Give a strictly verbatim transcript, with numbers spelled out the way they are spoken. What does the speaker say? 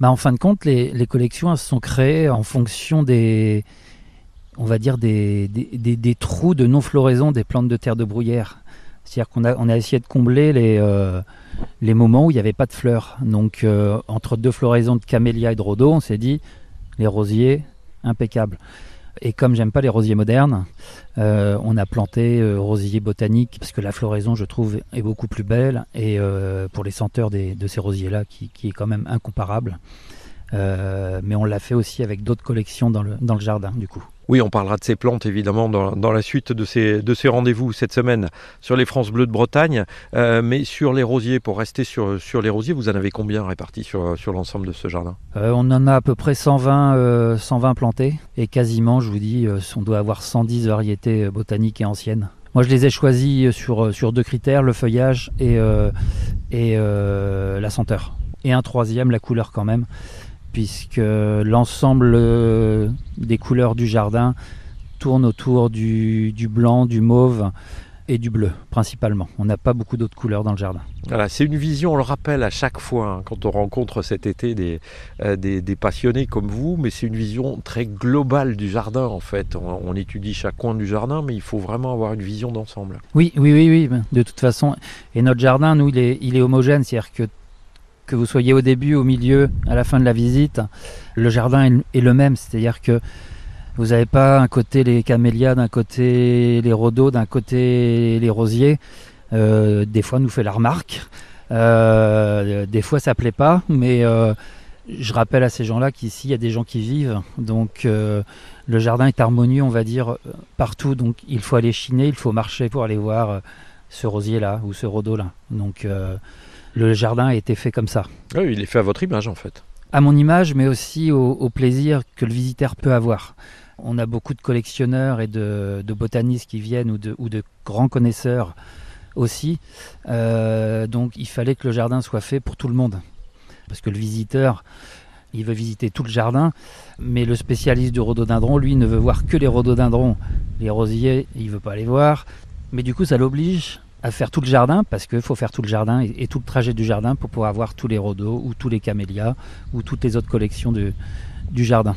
Bah, en fin de compte, les, les collections elles se sont créées en fonction des, on va dire des, des, des, des trous de non-floraison des plantes de terre de bruyère. C'est-à-dire qu'on a, on a essayé de combler les, euh, les moments où il n'y avait pas de fleurs. Donc euh, entre deux floraisons de camélia et de rhodo, on s'est dit les rosiers, impeccables. Et comme j'aime pas les rosiers modernes, euh, on a planté euh, rosiers botaniques parce que la floraison, je trouve, est beaucoup plus belle et euh, pour les senteurs des, de ces rosiers-là, qui, qui est quand même incomparable. Euh, mais on l'a fait aussi avec d'autres collections dans le, dans le jardin, du coup. Oui, on parlera de ces plantes, évidemment, dans, dans la suite de ces, de ces rendez-vous cette semaine sur les France Bleues de Bretagne. Euh, mais sur les rosiers, pour rester sur, sur les rosiers, vous en avez combien répartis sur, sur l'ensemble de ce jardin ? euh, On en a à peu près cent vingt, euh, cent vingt plantés. Et quasiment, je vous dis, on doit avoir cent dix variétés botaniques et anciennes. Moi, je les ai choisis sur, sur deux critères, le feuillage et, euh, et euh, la senteur. Et un troisième, la couleur quand même. Puisque l'ensemble des couleurs du jardin tourne autour du, du blanc, du mauve et du bleu principalement. On n'a pas beaucoup d'autres couleurs dans le jardin. Voilà, c'est une vision, on le rappelle à chaque fois hein, quand on rencontre cet été des, euh, des, des passionnés comme vous, mais c'est une vision très globale du jardin en fait. On, on étudie chaque coin du jardin, mais il faut vraiment avoir une vision d'ensemble. Oui, oui, oui, oui, de toute façon. Et notre jardin, nous, il est, il est homogène, c'est-à-dire que que vous soyez au début, au milieu, à la fin de la visite, le jardin est le même. C'est-à-dire que vous n'avez pas d'un côté les camélias, d'un côté les rhodos, d'un côté les rosiers. Euh, des fois, on nous fait la remarque. Euh, des fois, ça ne plaît pas. Mais euh, je rappelle à ces gens-là qu'ici, il y a des gens qui vivent. Donc, euh, le jardin est harmonieux, on va dire, partout. Donc, il faut aller chiner, il faut marcher pour aller voir ce rosier-là ou ce rhodo-là. Donc... Euh, Le jardin a été fait comme ça. Oui, il est fait à votre image en fait. À mon image, mais aussi au, au plaisir que le visiteur peut avoir. On a beaucoup de collectionneurs et de, de botanistes qui viennent ou de, ou de grands connaisseurs aussi. Euh, donc il fallait que le jardin soit fait pour tout le monde. Parce que le visiteur, il veut visiter tout le jardin, mais le spécialiste du rhododendron, lui, ne veut voir que les rhododendrons. Les rosiers, il ne veut pas les voir. Mais du coup, ça l'oblige à faire tout le jardin, parce qu'il faut faire tout le jardin et, et tout le trajet du jardin pour pouvoir avoir tous les rhodos ou tous les camélias ou toutes les autres collections de, du jardin.